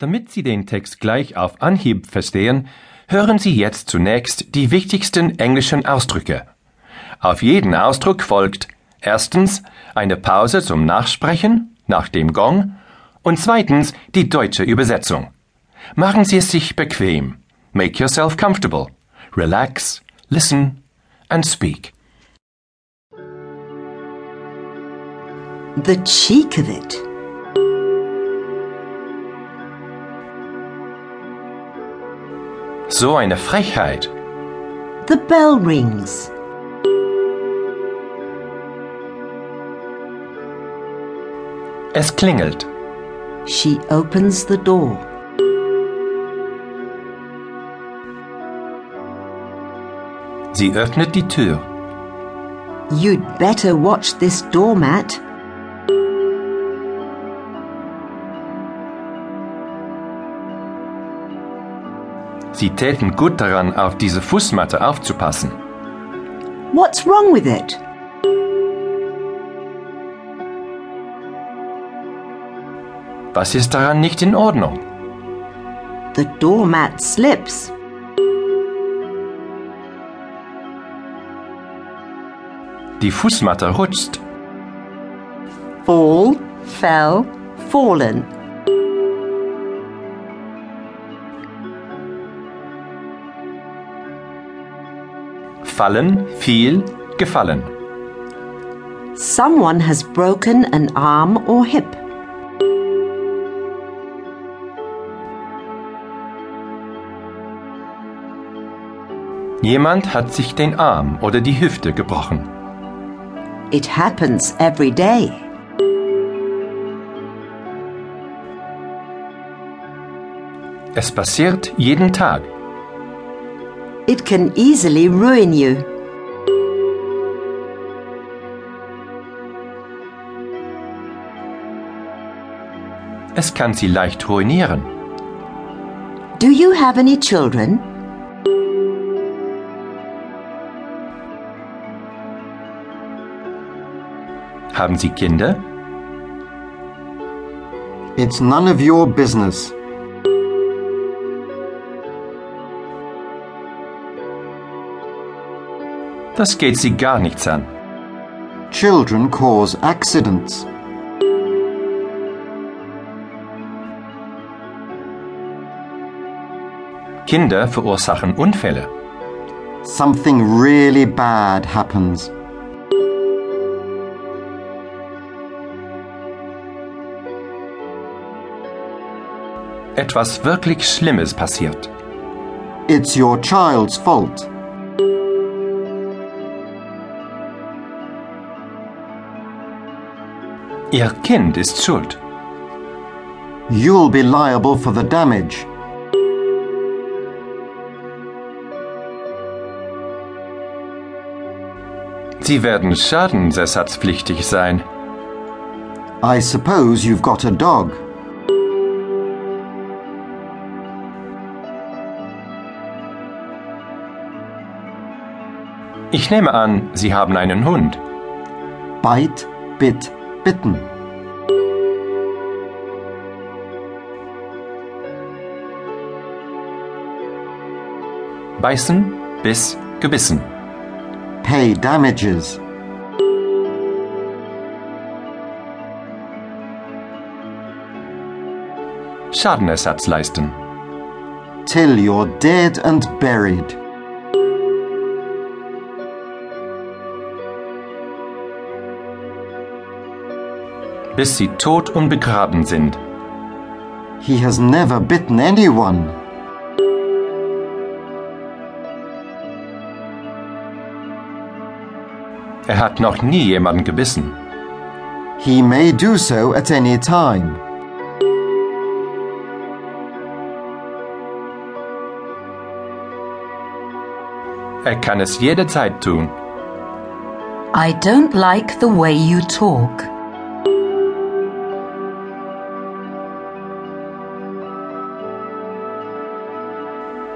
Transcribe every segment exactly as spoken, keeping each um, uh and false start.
Damit Sie den Text gleich auf Anhieb verstehen, hören Sie jetzt zunächst die wichtigsten englischen Ausdrücke. Auf jeden Ausdruck folgt erstens eine Pause zum Nachsprechen nach dem Gong und zweitens die deutsche Übersetzung. Machen Sie es sich bequem. Make yourself comfortable. Relax, listen and speak. The cheek of it. So eine Frechheit. The bell rings. Es klingelt. She opens the door. Sie öffnet die Tür. You'd better watch this doormat. Sie täten gut daran, auf diese Fußmatte aufzupassen. What's wrong with it? Was ist daran nicht in Ordnung? The doormat slips. Die Fußmatte rutscht. Fall, fell, fallen. Fallen, fiel, gefallen. Someone has broken an arm or hip. Jemand hat sich den Arm oder die Hüfte gebrochen. It happens every day. Es passiert jeden Tag. It can easily ruin you. Es kann sie leicht ruinieren. Do you have any children? Haben Sie Kinder? It's none of your business. Das geht sie gar nichts an. Children cause accidents. Kinder verursachen Unfälle. Something really bad happens. Etwas wirklich Schlimmes passiert. It's your child's fault. Ihr Kind ist schuld. You'll be liable for the damage. Sie werden schadensersatzpflichtig sein. I suppose you've got a dog. Ich nehme an, Sie haben einen Hund. Bite, bit, bitten. Beißen, biss, gebissen. Pay damages. Schadenersatz leisten. Till you're dead and buried. Bis sie tot und begraben sind. He has never bitten anyone. Er hat noch nie jemanden gebissen. He may do so at any time. Er kann es jederzeit tun. I don't like the way you talk.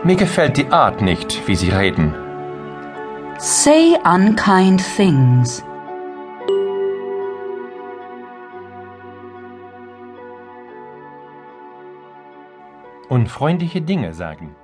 Mir gefällt die Art nicht, wie Sie reden. Say unkind things. unfreundliche Dinge sagen.